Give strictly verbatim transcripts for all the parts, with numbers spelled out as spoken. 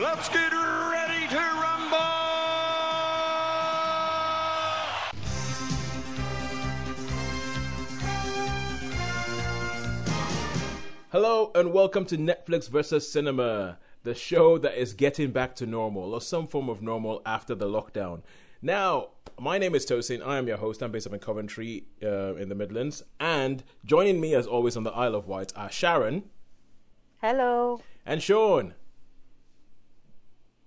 Let's get ready to rumble! Hello and welcome to Netflix versus. Cinema, the show that is getting back to normal or some form of normal after the lockdown. Now, my name is Tosin. I am your host. I'm based up in Coventry uh, in the Midlands. And joining me, as always, on the Isle of Wight are Sharon. Hello. And Sean.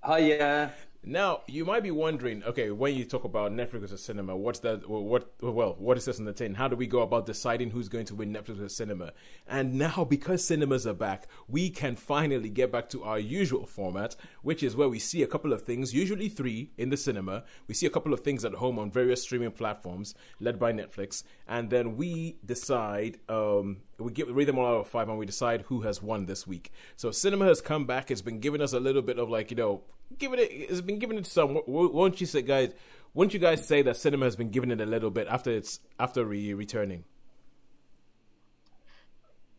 Hiya. Now, you might be wondering, okay, when you talk about Netflix versus. Cinema, what's that? What well, what is this on the tin? How do we go about deciding who's going to win Netflix versus. Cinema? And now, because cinemas are back, we can finally get back to our usual format, which is where we see a couple of things, usually three, in the cinema. We see a couple of things at home on various streaming platforms led by Netflix, and then we decide. Um, We give, rate them all out of five, and we decide who has won this week. So cinema has come back. It's been giving us a little bit of like, you know, giving it. It's been giving it some. Won't you say, guys? Won't you guys say that cinema has been giving it a little bit after it's after re- returning?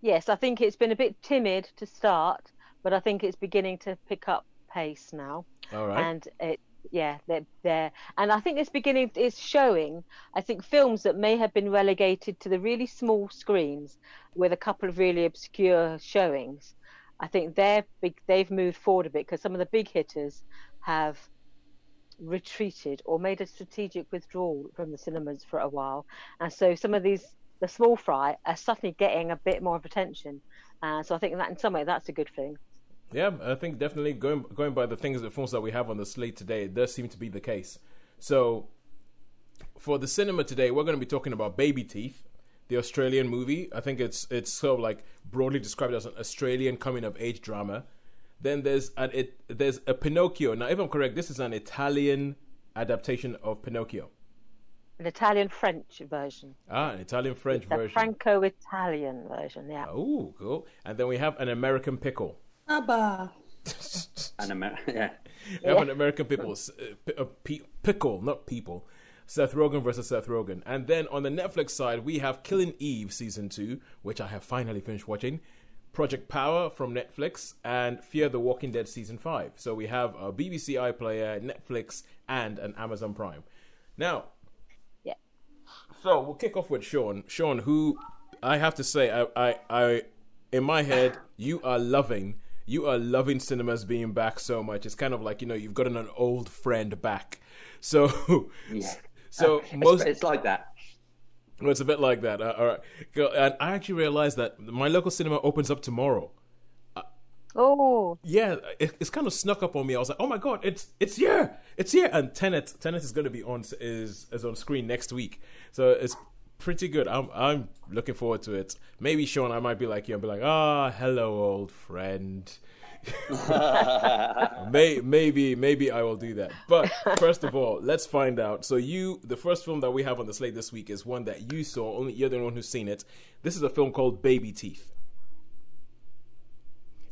Yes, I think it's been a bit timid to start, but I think it's beginning to pick up pace now. All right, and it. Yeah, they're there, and I think this beginning is showing. I think films that may have been relegated to the really small screens, with a couple of really obscure showings, I think they're big, they've moved forward a bit because some of the big hitters have retreated or made a strategic withdrawal from the cinemas for a while, and so some of these the small fry are suddenly getting a bit more of attention, and uh, so I think that in some way that's a good thing. Yeah, I think definitely going going by the things, the films that we have on the slate today, it does seem to be the case. So, for the cinema today, we're going to be talking about Baby Teeth, the Australian movie. I think it's it's sort of like broadly described as an Australian coming-of-age drama. Then there's an, it there's a Pinocchio. Now, if I'm correct, this is an Italian adaptation of Pinocchio. An Italian-French version. Ah, an Italian-French it's version. A Franco-Italian version, yeah. Oh, cool. And then we have An American Pickle. Abba. An Amer- yeah. yeah. An American Pickle. P- pickle, not people. Seth Rogen versus Seth Rogen. And then on the Netflix side, we have Killing Eve Season two, which I have finally finished watching. Project Power from Netflix and Fear the Walking Dead Season five. So we have a B B C iPlayer, Netflix, and an Amazon Prime. Now, yeah. So we'll kick off with Sean. Sean, who I have to say, I, I, I in my head, you are loving... You are loving cinemas being back so much. It's kind of like, you know, you've gotten an old friend back. So, yeah. so uh, most... It's, it's like that. Well, it's a bit like that. Uh, all right. And I actually realized that my local cinema opens up tomorrow. Uh, oh. Yeah, it, it's kind of snuck up on me. I was like, oh my God, it's it's here. It's here. And Tenet Tenet is going to be on is, is on screen next week. So it's pretty good. I'm I'm looking forward to it. Maybe Sean, I might be like you and be like, ah, oh, hello, old friend. May, maybe maybe I will do that. But first of all, let's find out. So you, the first film that we have on the slate this week is one that you saw. Only you're the only one who's seen it. This is a film called Baby Teeth.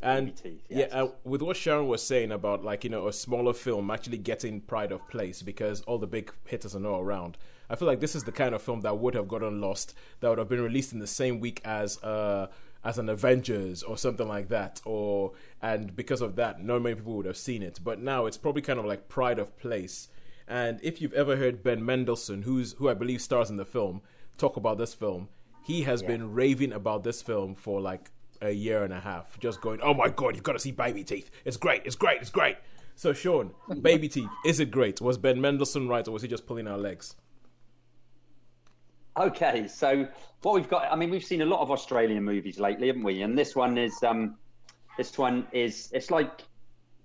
And Baby Teeth, yes. yeah, uh, with what Sharon was saying about like you know a smaller film actually getting pride of place because all the big hitters are not around. I feel like this is the kind of film that would have gotten lost, that would have been released in the same week as uh, as an Avengers or something like that. Or and because of that, not many people would have seen it. But now it's probably kind of like pride of place. And if you've ever heard Ben Mendelsohn, who's who I believe stars in the film, talk about this film, he has yeah. been raving about this film for like a year and a half, just going, "Oh my God, you've got to see Baby Teeth! It's great! It's great! It's great!" So Sean, Baby Teeth, is it great? Was Ben Mendelsohn right, or was he just pulling our legs? Okay, so what we've got, I mean, we've seen a lot of Australian movies lately, haven't we? And this one is, um, this one is, it's like,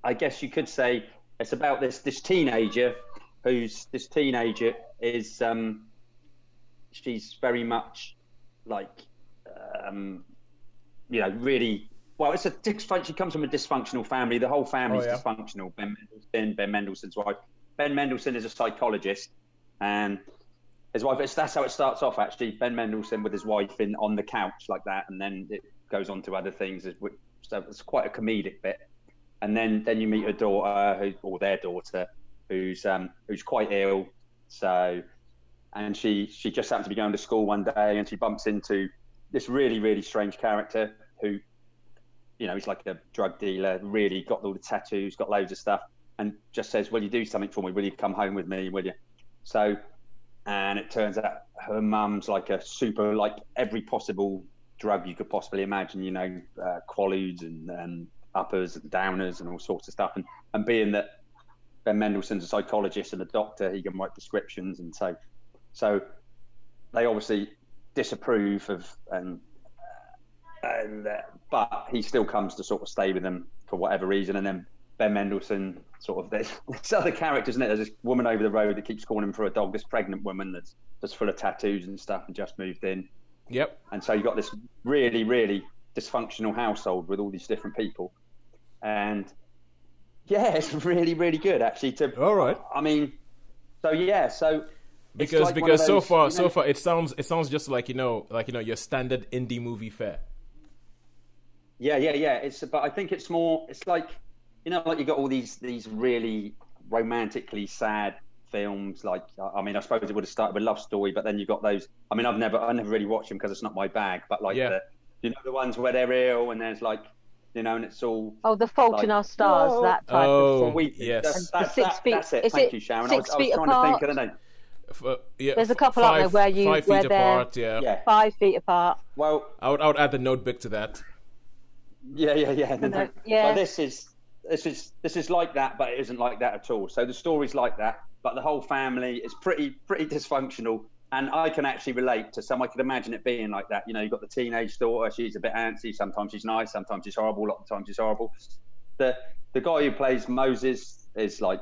I guess you could say, it's about this this teenager who's, this teenager is, um, she's very much like, um, you know, really, well, it's a dysfunction, she comes from a dysfunctional family, the whole family's oh, yeah. dysfunctional, Ben Mendelsohn, Ben Mendelsohn's wife. Ben Mendelsohn is a psychologist and... His wife. It's, that's how it starts off, actually. Ben Mendelsohn with his wife in on the couch like that, and then it goes on to other things. So it's quite a comedic bit. And then, then you meet her daughter, who, or their daughter, who's um, who's quite ill. So, and she she just happens to be going to school one day, and she bumps into this really really strange character who you know, he's like a drug dealer, really got all the tattoos, got loads of stuff, and just says, will you do something for me? Will you come home with me? Will you? So, and it turns out her mum's like a super, like every possible drug you could possibly imagine, you know, uh, quaaludes and, and uppers and downers and all sorts of stuff. And, and being that Ben Mendelsohn's a psychologist and a doctor, he can write prescriptions. And so, so they obviously disapprove of, and, and uh, but he still comes to sort of stay with them for whatever reason. And then Ben Mendelsohn, sort of, there's this other character, isn't it? There's this woman over the road that keeps calling him for a dog, this pregnant woman that's that's full of tattoos and stuff and just moved in. Yep. And so you've got this really, really dysfunctional household with all these different people. And yeah, it's really, really good, actually. To, all right. I mean, so yeah, so... Because like because those, so far, you know, so far, it sounds it sounds just like, you know, like, you know, your standard indie movie fare. Yeah, yeah, yeah. It's, but I think it's more, it's like... You know, like you got all these these really romantically sad films. Like, I mean, I suppose it would have started with Love Story, but then you got those. I mean, I've never, I never really watched them because it's not my bag. But like, yeah. the, you know, the ones where they're ill and there's like, you know, and it's all. Oh, The Fault like, in Our Stars, Whoa. that type oh, of thing. Yes. That's, that's, six that, feet, that's it. Is Thank it you, Sharon. Six I was, feet I was trying apart. to think. I don't know. Uh, yeah, there's a couple out there where you five feet apart. Yeah. yeah. Five feet apart. Well, I would I would add The Notebook to that. Yeah, yeah, yeah. The no, yeah. Well, this is. This is this is like that, but it isn't like that at all. So the story's like that, but the whole family is pretty pretty dysfunctional, and I can actually relate to some. I could imagine it being like that. You know, you've got the teenage daughter. She's a bit antsy. Sometimes she's nice. Sometimes she's horrible. A lot of times she's horrible. The the guy who plays Moses is like,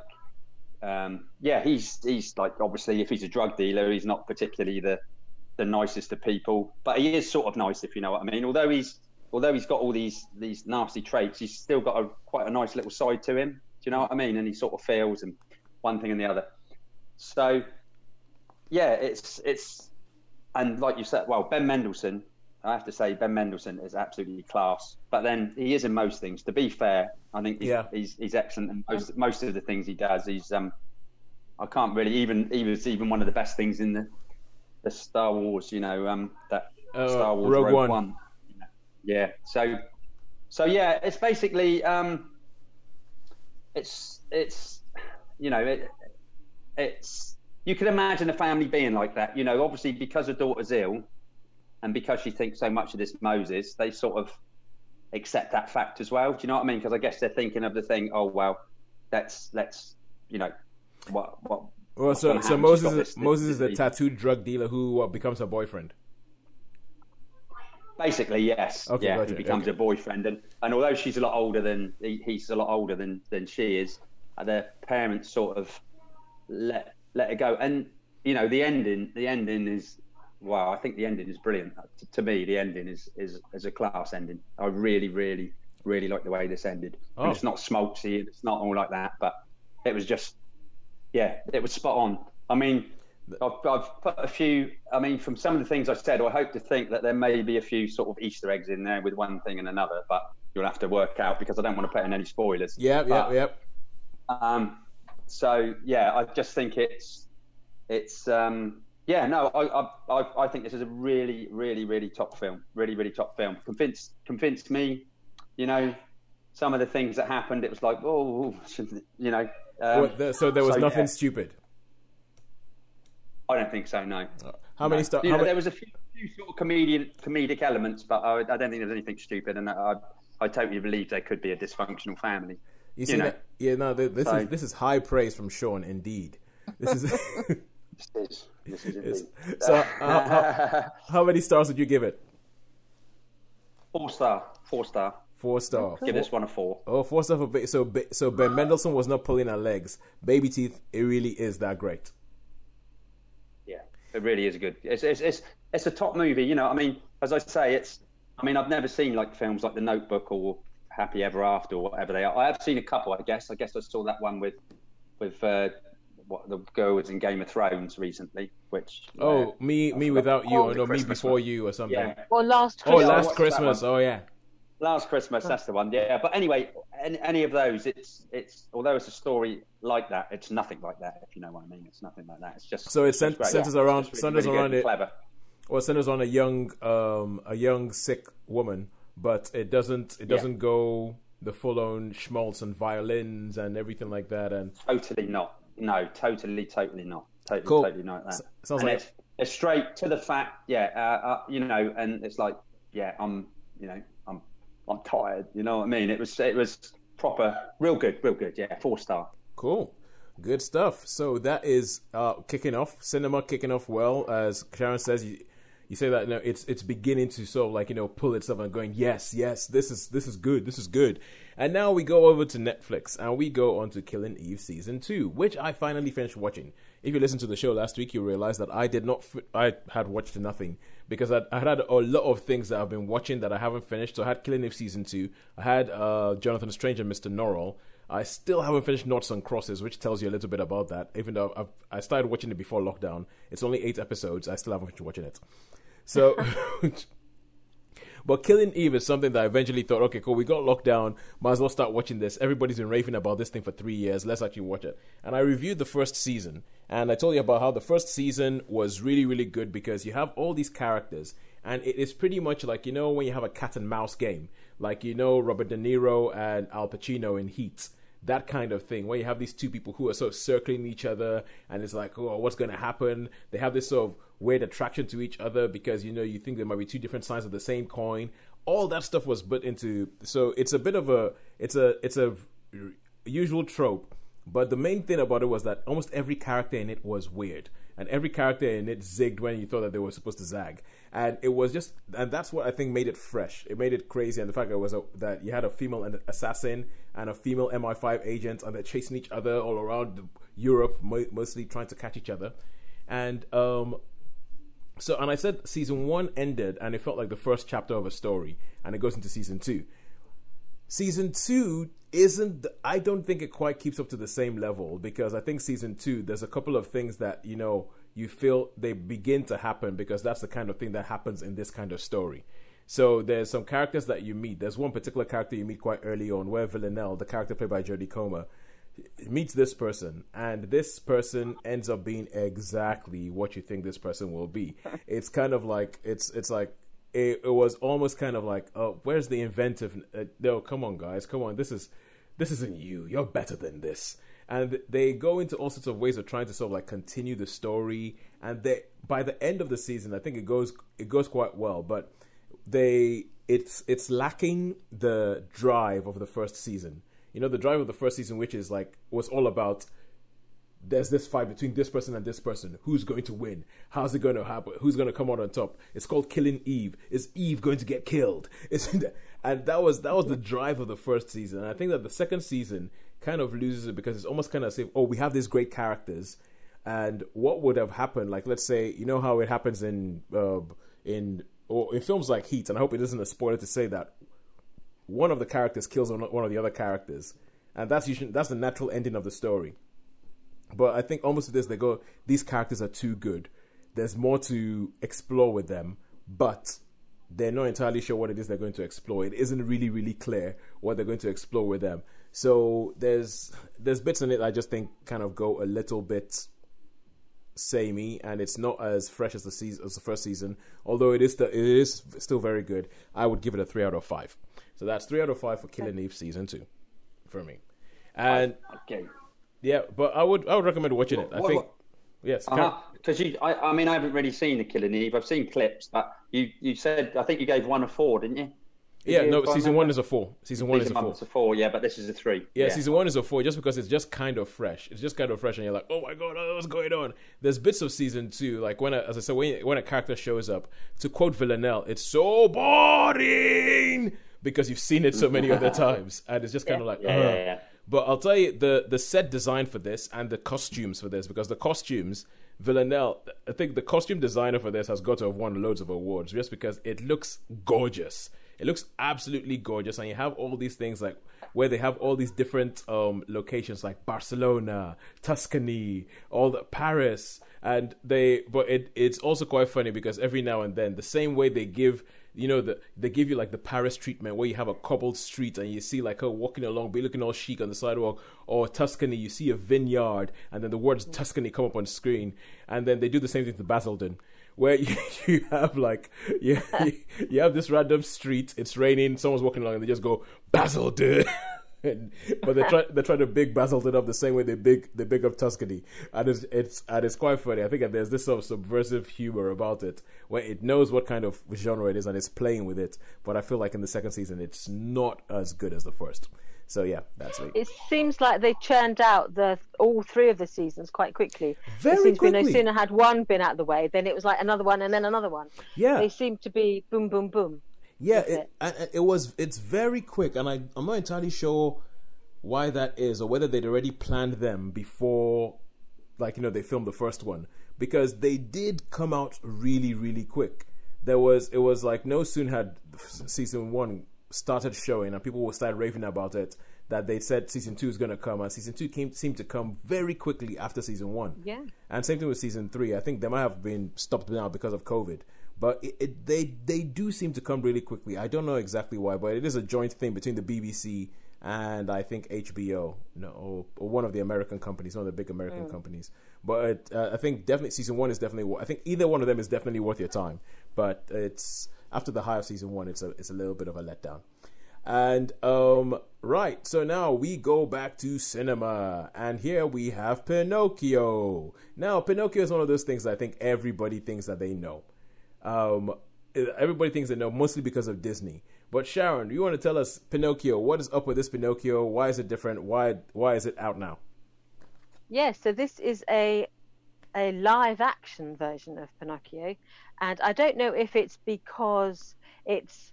um, yeah, he's he's like obviously if he's a drug dealer, he's not particularly the the nicest of people, but he is sort of nice, if you know what I mean. Although he's Although he's got all these these nasty traits, he's still got a, quite a nice little side to him. Do you know what I mean? And he sort of fails and one thing and the other. So, yeah, it's it's and like you said, well, Ben Mendelsohn, I have to say, Ben Mendelsohn is absolutely class. But then he is in most things. To be fair, I think he's yeah. he's, he's excellent in most most of the things he does. He's um, I can't really even even even one of the best things in the the Star Wars, you know, um, that uh, Star Wars Rogue, Rogue One. One. Yeah, so, so yeah, it's basically, um, it's, it's, you know, it, it's, you can imagine a family being like that, you know, obviously because her daughter's ill and because she thinks so much of this Moses, they sort of accept that fact as well. Do you know what I mean? Because I guess they're thinking of the thing, oh, well, that's, let's, you know, what, what. Well, so, so Moses, this, Moses is a tattooed drug dealer who uh, becomes her boyfriend. Basically, yes. Okay, yeah, gotcha. He becomes okay. a boyfriend, and, and although she's a lot older than he, he's a lot older than, than she is, their parents sort of let let her go. And you know, the ending the ending is wow. I think the ending is brilliant. To, to me, the ending is, is is a class ending. I really, really, really like the way this ended. Oh. And it's not schmaltzy, it's not all like that, but it was just yeah, it was spot on. I mean. I've, I've put a few, I mean, from some of the things I said, I hope to think that there may be a few sort of Easter eggs in there with one thing and another, but you'll have to work out because I don't want to put in any spoilers. Yeah, yeah, yeah. Um, so, yeah, I just think it's, it's, um, yeah, no, I, I, I, I think this is a really, really, really top film, really, really top film. Convinced, convinced me, you know, some of the things that happened, it was like, oh, you know. Um, well, so there was so, nothing yeah. stupid. I don't think so. No. How many? No. St- you know, how there was a few, few sort of comedian, comedic elements, but I, I don't think there's anything stupid, and I, I totally believe there could be a dysfunctional family. You, you see know? That? Yeah. No. This so. is this is high praise from Sean. Indeed. This is. this is. This is indeed. So, uh, how, how many stars would you give it? Four star. Four star. Four star. Give four. this one a four. Oh, four star for ba- so. Ba- so Ben Mendelsohn was not pulling her legs. Baby Teeth. It really is that great. It really is good. It's, it's it's it's a top movie, you know. I mean, as I say, it's. I mean, I've never seen like films like The Notebook or Happy Ever After or whatever they are. I have seen a couple, I guess. I guess I saw that one with, with uh, what the girl was in Game of Thrones recently, which. Oh, uh, me me without you, or no, me before you, or something. Yeah. Or Last Christmas. Oh, Last Christmas. Oh yeah. Last Christmas. That's the one. Yeah, but anyway, any, any of those, it's it's although it's a story like that, it's nothing like that. If you know what I mean, it's nothing like that. It's just so it cent- centers yeah. around really, centers really around it. Clever. Well, it centers on a young um a young sick woman but it doesn't it doesn't yeah. go the full-on schmaltz and violins and everything like that. And totally not. No, totally, totally not. Totally, cool. totally not that. S- sounds and like it's, it's straight to the fact. Yeah, uh, uh, you know, and it's like, yeah, I'm, you know, I'm, I'm tired. You know what I mean? It was, it was proper, real good, real good. Yeah, four star. Cool. Good stuff. So that is uh, kicking off. Cinema kicking off well, as Sharon says. You, you say that, you know, it's it's beginning to sort of like, you know, pull itself and going, yes, yes, this is this is good, this is good. And now we go over to Netflix and we go on to Killing Eve season two, which I finally finished watching. If you listened to the show last week, you realize that I did not, f- I had watched nothing because I had had a lot of things that I've been watching that I haven't finished. So I had Killing Eve season two, I had uh, Jonathan Strange and Mister Norrell. I still haven't finished Noughts and Crosses, which tells you a little bit about that. Even though I've, I started watching it before lockdown, it's only eight episodes. I still haven't finished watching it. So, but Killing Eve is something that I eventually thought, okay, cool, we got lockdown. Might as well start watching this. Everybody's been raving about this thing for three years. Let's actually watch it. And I reviewed the first season, and I told you about how the first season was really, really good because you have all these characters, and it is pretty much like, you know, when you have a cat and mouse game, like, you know, Robert De Niro and Al Pacino in Heat. That kind of thing, where you have these two people who are sort of circling each other, and it's like, oh, what's going to happen? They have this sort of weird attraction to each other because, you know, you think there might be two different sides of the same coin. All that stuff was put into, so it's a bit of a, it's a, it's a usual trope. But the main thing about it was that almost every character in it was weird, and every character in it zigged when you thought that they were supposed to zag. And it was just, and that's what I think made it fresh. It made it crazy. And the fact that it was a, that you had a female assassin and a female M I five agent, and they're chasing each other all around Europe, mostly trying to catch each other. And um, so, and I said season one ended, and it felt like the first chapter of a story, and it goes into season two. Season two isn't, I don't think it quite keeps up to the same level, because I think season two, there's a couple of things that, you know, you feel they begin to happen because that's the kind of thing that happens in this kind of story. So there's some characters that you meet. There's one particular character you meet quite early on where Villanelle, the character played by Jodie Comer, meets this person, and this person ends up being exactly what you think this person will be. It's kind of like, it's it's like, It, it was almost kind of like, oh, where's the inventive? Uh, no, come on, guys, come on. This is, this isn't you. You're better than this. And they go into all sorts of ways of trying to sort of like continue the story. And they, by the end of the season, I think it goes, it goes quite well. But they, it's, it's lacking the drive of the first season. You know, the drive of the first season, which is like, was all about, there's this fight between this person and this person. Who's going to win? How's it going to happen? Who's going to come out on top? It's called Killing Eve. Is Eve going to get killed? That? And that was that was the drive of the first season. And I think that the second season kind of loses it because it's almost kind of as if, oh, we have these great characters, and what would have happened? Like, let's say, you know how it happens in uh, in or in films like Heat, and I hope it isn't a spoiler to say that one of the characters kills one of the other characters, and that's usually, that's the natural ending of the story. But I think almost with this, they go, these characters are too good. There's more to explore with them, but they're not entirely sure what it is they're going to explore. It isn't really, really clear what they're going to explore with them. So there's there's bits in it I just think kind of go a little bit samey, and it's not as fresh as the season, as the first season. Although it is the, it is still very good. I would give it a three out of five. So that's three out of five for Killing Eve season two, for me. And okay. Yeah, but I would I would recommend watching it. I what, think what? Yes, because uh-huh. I, I mean I haven't really seen the Killing Eve. I've seen clips, but you, you said I think you gave one a four, didn't you? Did yeah, you no, season one is a four. Season one season is a four. It's a four, yeah, but this is a three. Yeah, yeah, season one is a four just because it's just kind of fresh. It's just kind of fresh, and you're like, oh my god, what's going on? There's bits of season two, like when a, as I said, when when a character shows up. To quote Villanelle, it's so boring because you've seen it so many other times, and it's just kind yeah, of like, yeah, uh-huh. yeah, yeah. But I'll tell you, the, the set design for this and the costumes for this, because the costumes, Villanelle, I think the costume designer for this has got to have won loads of awards just because it looks gorgeous. It looks absolutely gorgeous. And you have all these things like where they have all these different um, locations like Barcelona, Tuscany, all the Paris. And they, but it, it's also quite funny because every now and then, the same way they give, you know, the, they give you like the Paris treatment where you have a cobbled street and you see like her walking along, be looking all chic on the sidewalk, or Tuscany, you see a vineyard and then the words Tuscany come up on screen. And then they do the same thing to Basildon, where you, you have like you, you you have this random street. It's raining. Someone's walking along, and they just go Basildon. And, but they try they try to big Basildon up the same way they big they big up Tuscany, and it's it's and it's quite funny. I think that there's this sort of subversive humor about it, where it knows what kind of genre it is and it's playing with it. But I feel like in the second season, it's not as good as the first. So yeah, that's it. It seems like they churned out the all three of the seasons quite quickly. Very it seems quickly. We no sooner had one been out of the way, then it was like another one and then another one. Yeah, they seem to be boom, boom, boom. Yeah, it, it. it was. It's very quick, and I, I'm not entirely sure why that is, or whether they'd already planned them before, like you know, they filmed the first one, because they did come out really, really quick. There was, it was like no soon had season one started showing, and people would start raving about it, that they said season two is going to come, and season two came seemed to come very quickly after season one. Yeah, and same thing with season three. I think they might have been stopped now because of COVID. But it, it, they they do seem to come really quickly. I don't know exactly why, but it is a joint thing between the B B C and I think H B O, no, or, or one of the American companies, one of the big American mm. companies. But uh, I think definitely season one is definitely. I think either one of them is definitely worth your time. But it's after the high of season one, it's a it's a little bit of a letdown. And um, right, so now we go back to cinema, and here we have Pinocchio. Now Pinocchio is one of those things that I think everybody thinks that they know. Um, everybody thinks they know, mostly because of Disney. But Sharon, you want to tell us Pinocchio? What is up with this Pinocchio? Why is it different? Why why is it out now? Yeah, so this is a a live action version of Pinocchio, and I don't know if it's because it's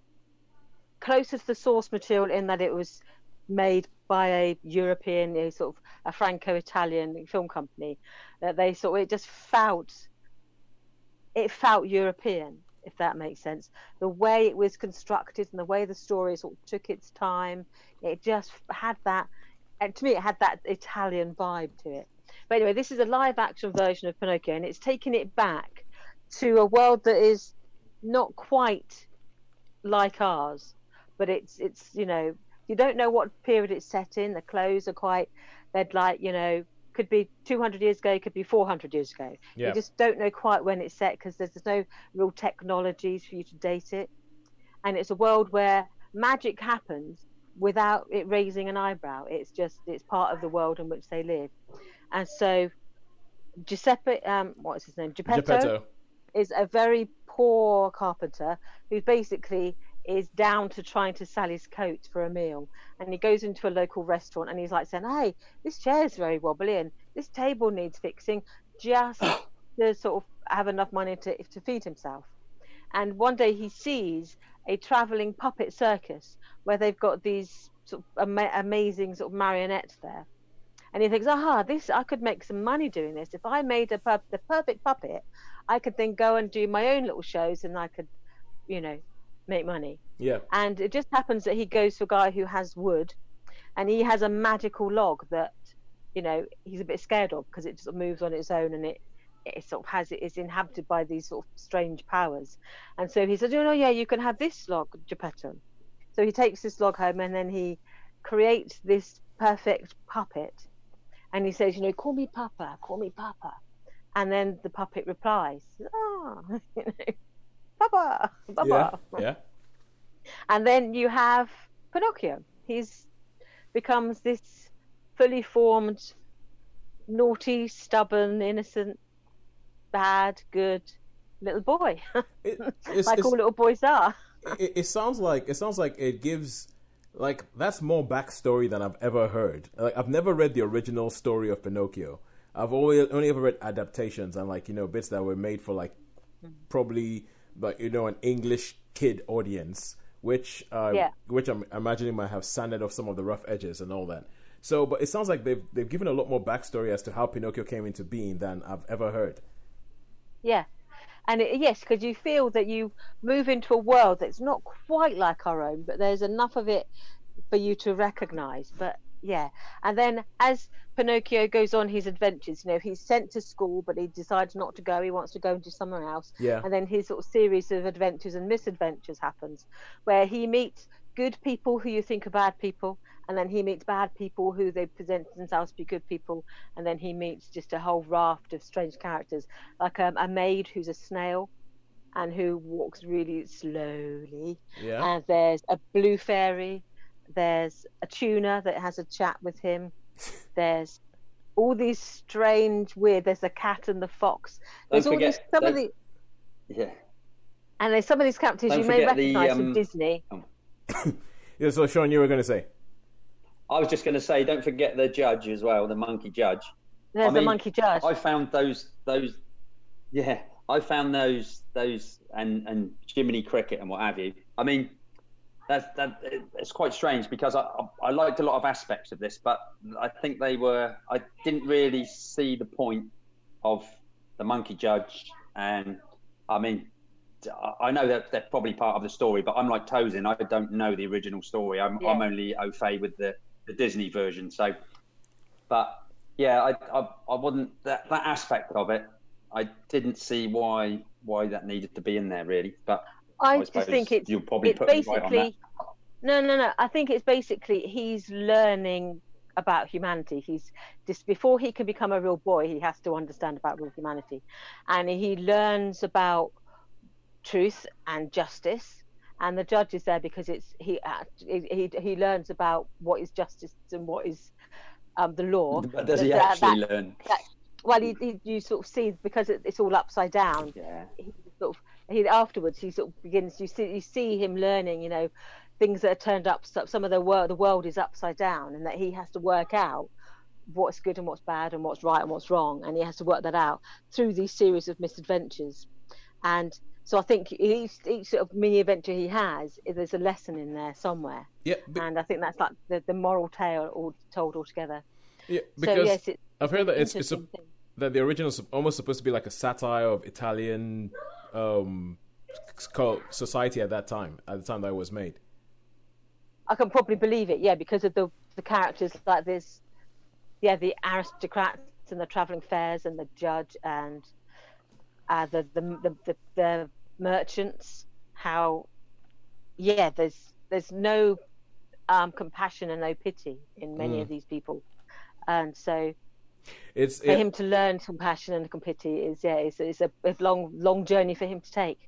closer to the source material in that it was made by a European, a sort of a Franco-Italian film company, that they sort of it just felt. It felt European, if that makes sense. The way it was constructed and the way the story sort of took its time, it just had that, and to me it had that Italian vibe to it. But anyway, this is a live action version of Pinocchio, and it's taking it back to a world that is not quite like ours, but it's, it's you know, you don't know what period it's set in. The clothes are quite, they're like, you know, could be two hundred years ago, could be four hundred years ago. Yeah. You just don't know quite when it's set because there's, there's no real technologies for you to date it. And it's a world where magic happens without it raising an eyebrow. It's just, it's part of the world in which they live. And so Giuseppe, um, what is his name? Geppetto, Geppetto is a very poor carpenter who basically is down to trying to sell his coat for a meal, and he goes into a local restaurant and he's like saying, hey, this chair's very wobbly and this table needs fixing, just to sort of have enough money to to feed himself. And one day he sees a traveling puppet circus where they've got these sort of ama- amazing sort of marionettes there, and he thinks, aha, this I could make some money doing this. If I made a pub- the perfect puppet, I could then go and do my own little shows and I could, you know, make money. Yeah. And it just happens that he goes to a guy who has wood, and he has a magical log that, you know, he's a bit scared of because it just moves on its own, and it it sort of has it is inhabited by these sort of strange powers. And so he says, oh no, yeah, you can have this log, Geppetto. So he takes this log home, and then he creates this perfect puppet, and he says, you know, call me Papa, call me Papa. And then the puppet replies, ah, oh, you know, Baba, Baba. Yeah, yeah. And then you have Pinocchio. He's becomes this fully formed, naughty, stubborn, innocent, bad, good little boy, it, it's, like it's, all little boys are. it, it sounds like it sounds like it gives like that's more backstory than I've ever heard. Like I've never read the original story of Pinocchio. I've only only ever read adaptations and like you know bits that were made for like probably. But you know, an English kid audience, which uh, yeah. which I'm imagining might have sanded off some of the rough edges and all that. So, but it sounds like they've they've given a lot more backstory as to how Pinocchio came into being than I've ever heard. Yeah, and it, yes, because you feel that you move into a world that's not quite like our own, but there's enough of it for you to recognise. But yeah, and then as Pinocchio goes on his adventures, you know, he's sent to school, but he decides not to go. He wants to go and do somewhere else. Yeah. And then his sort of series of adventures and misadventures happens, where he meets good people who you think are bad people, and then he meets bad people who they present themselves to be good people, and then he meets just a whole raft of strange characters, like um, a maid who's a snail and who walks really slowly. Yeah. And there's a blue fairy, there's a tuner that has a chat with him, there's all these strange weird, there's the cat and the fox, there's don't all forget, these some of the yeah and there's some of these characters you may recognise um... from Disney. Oh. Yeah, so Sean, you were going to say? I was just going to say, don't forget the judge as well, the monkey judge. There's I mean, the monkey judge. I found those, those, yeah, I found those, those, and and Jiminy Cricket and what have you. I mean, that's that. It's quite strange because I, I I liked a lot of aspects of this, but I think they were. I didn't really see the point of the monkey judge, and I mean. I know that they're probably part of the story, but I'm like Tozin. I don't know the original story. I'm, yeah. I'm only au fait with the, the Disney version. So, but yeah, I, I, I wouldn't that, that aspect of it. I didn't see why why that needed to be in there really. But I, I just think it's you'll probably it put basically, me right on that. No, no, no. I think it's basically he's learning about humanity. He's just before he can become a real boy, he has to understand about real humanity, and he learns about truth and justice, and the judge is there because it's he he he learns about what is justice and what is um the law. But does he that, actually that, learn? That, well, he, he you sort of see because it, it's all upside down. Yeah. He sort of he afterwards he sort of begins. You see you see him learning. You know, things that are turned up. Some of the world the world is upside down, and that he has to work out what's good and what's bad and what's right and what's wrong, and he has to work that out through these series of misadventures, and. So I think each, each sort of mini adventure he has, there's a lesson in there somewhere. Yeah, but, and I think that's like the, the moral tale all told altogether. Yeah, because so, yes, it's, I've heard that it's, it's a, that the original is almost supposed to be like a satire of Italian um, society at that time, at the time that it was made. I can probably believe it, yeah, because of the the characters like this, yeah, the aristocrats and the travelling fairs and the judge and. Uh, the, the the the the merchants, how yeah there's there's no um compassion and no pity in many mm. of these people, and so it's for it, him to learn compassion and pity is yeah it's, it's a, a long long journey for him to take.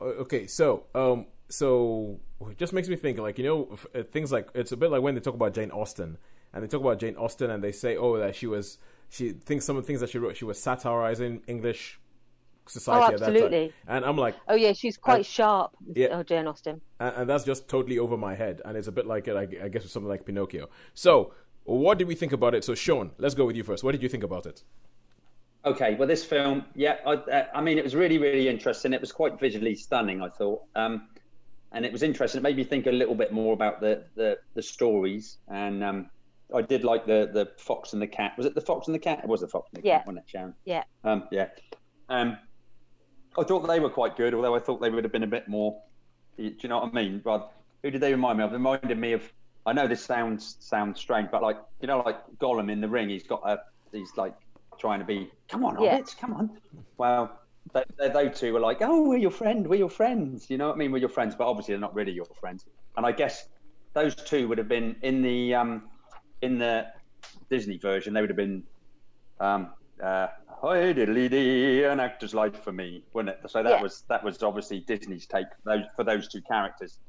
Okay, so um so it just makes me think, like, you know, things like it's a bit like when they talk about Jane Austen and they talk about Jane Austen and they say oh that she was she thinks some of the things that she wrote she was satirizing English society oh, absolutely. At that time. And I'm like, oh yeah, she's quite I, sharp. Yeah, oh, Jane Austen, and, and that's just totally over my head. And it's a bit like it, I, I guess, with something like Pinocchio. So, what did we think about it? So, Sean, let's go with you first. What did you think about it? Okay, well, this film, yeah, I, I mean, it was really, really interesting. It was quite visually stunning, I thought, um, and it was interesting. It made me think a little bit more about the the, the stories, and um, I did like the the fox and the cat. Was it the fox and the cat? It was the fox and the yeah. cat, wasn't it, Sharon? Yeah, um, yeah, um. I thought they were quite good, although I thought they would have been a bit more. Do you know what I mean? But who did they remind me of? They reminded me of. I know this sounds sounds strange, but like you know, like Gollum in The Ring, he's got a. He's like trying to be. Come on, yeah. Hobbits, come on. Well, they, they, those two were like, oh, we're your friend, we're your friends. You know what I mean? We're your friends, but obviously they're not really your friends. And I guess those two would have been in the um, in the Disney version. They would have been. Um, uh, Hi diddly dee, an actor's life for me, wasn't it? So that yeah. was that was obviously Disney's take those, for those two characters.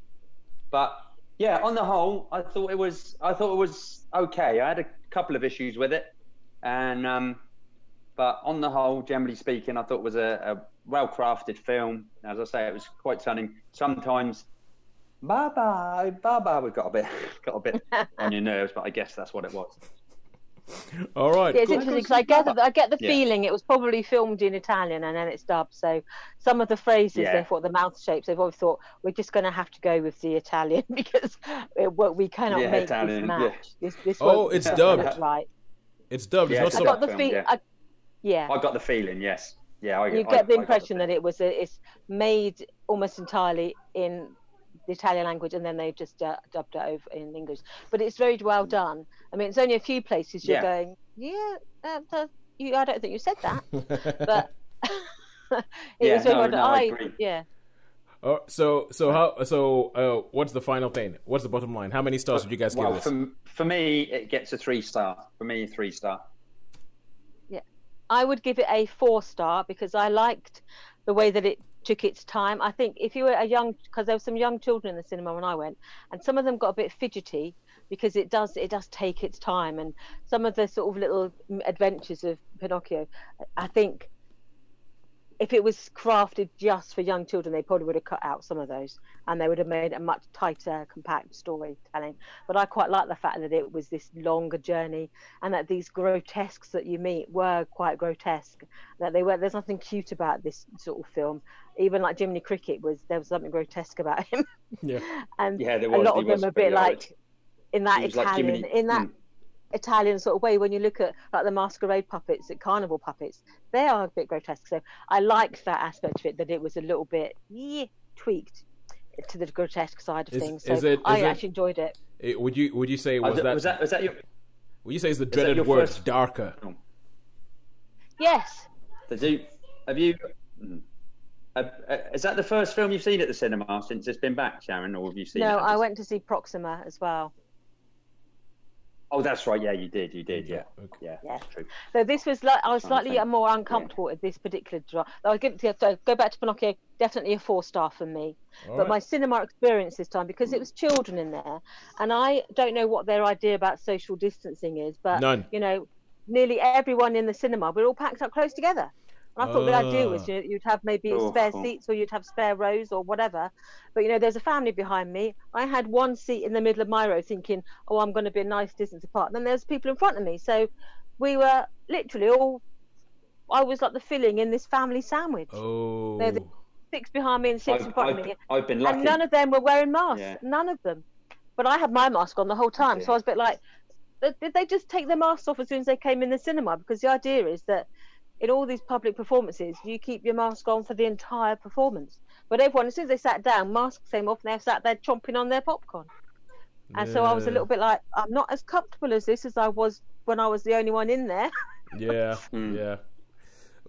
But yeah, on the whole, I thought it was I thought it was okay. I had a couple of issues with it, and um, but on the whole, generally speaking, I thought it was a, a well-crafted film. As I say, it was quite stunning. Sometimes, bye bye bye bye, we got a bit got a bit on your nerves, but I guess that's what it was. All right. Yeah, it's cool. Interesting because I get the, I get the yeah. feeling it was probably filmed in Italian and then it's dubbed. So some of the phrases, yeah. therefore the mouth shapes, they've always thought we're just going to have to go with the Italian because it, we cannot yeah, make Italian, this match. Yeah. This, this oh, it's dubbed. Right. It's dubbed. Yeah, it's I got the feeling. Yeah. I, yeah. I got the feeling. Yes. Yeah. I, you I, get the I, impression I the that it was a, it's made almost entirely in. The Italian language, and then they just uh, dubbed it over in English. But it's very well done. I mean, it's only a few places you're yeah. going, yeah, uh, uh, you, I don't think you said that. But it yeah, was very no, well done. No, I, I yeah. Oh, so so how so uh, what's the final thing? What's the bottom line? How many stars would you guys well, give this? For, for me, it gets a three star. For me, three star. Yeah, I would give it a four star because I liked the way that it took its time. I think if you were a young, because there were some young children in the cinema when I went, and some of them got a bit fidgety because it does it does take its time, and some of the sort of little adventures of Pinocchio, I think. If it was crafted just for young children, they probably would have cut out some of those and they would have made a much tighter, compact storytelling. But I quite like the fact that it was this longer journey and that these grotesques that you meet were quite grotesque, that they were, there's nothing cute about this sort of film. Even like Jiminy Cricket was, there was something grotesque about him. Yeah. and yeah, there was, a lot of them a bit like it. in that Italian, like in that, mm. Italian sort of way. When you look at like the masquerade puppets, the carnival puppets, they are a bit grotesque. So I liked that aspect of it, that it was a little bit yeah, tweaked to the grotesque side of is, things. So is it, is I it, actually enjoyed it. it. Would you Would you say was uh, that was that, was that your, would you say is the dreaded is word first... darker? Yes. Did you, have you? Uh, uh, is that the first film you've seen at the cinema since it's been back, Sharon, or have you seen? No, I went to see Proxima as well. Oh, that's right. Yeah, you did. You did. Yeah. Okay. Yeah. yeah. True. So this was like I was slightly more uncomfortable yeah. at this particular drop. I'll give so go back to Pinocchio. Definitely a four star for me. All but right. my cinema experience this time, because it was children in there, and I don't know what their idea about social distancing is, but None. you know, nearly everyone in the cinema, we're all packed up close together. And I thought uh, the idea was you know, you'd have maybe oh, spare oh. seats, or you'd have spare rows or whatever. But, you know, there's a family behind me. I had one seat in the middle of my row thinking, oh, I'm going to be a nice distance apart. And then there's people in front of me. So we were literally all, I was like the filling in this family sandwich. Oh. There were six behind me and six I've, in front I've, of me. I've been lucky. And none of them were wearing masks. Yeah. None of them. But I had my mask on the whole time. Yeah. So I was a bit like, did they just take their masks off as soon as they came in the cinema? Because the idea is that in all these public performances, you keep your mask on for the entire performance. But everyone, as soon as they sat down, masks came off and they sat there chomping on their popcorn. And yeah. so I was a little bit like, I'm not as comfortable as this as I was when I was the only one in there. yeah, mm. yeah.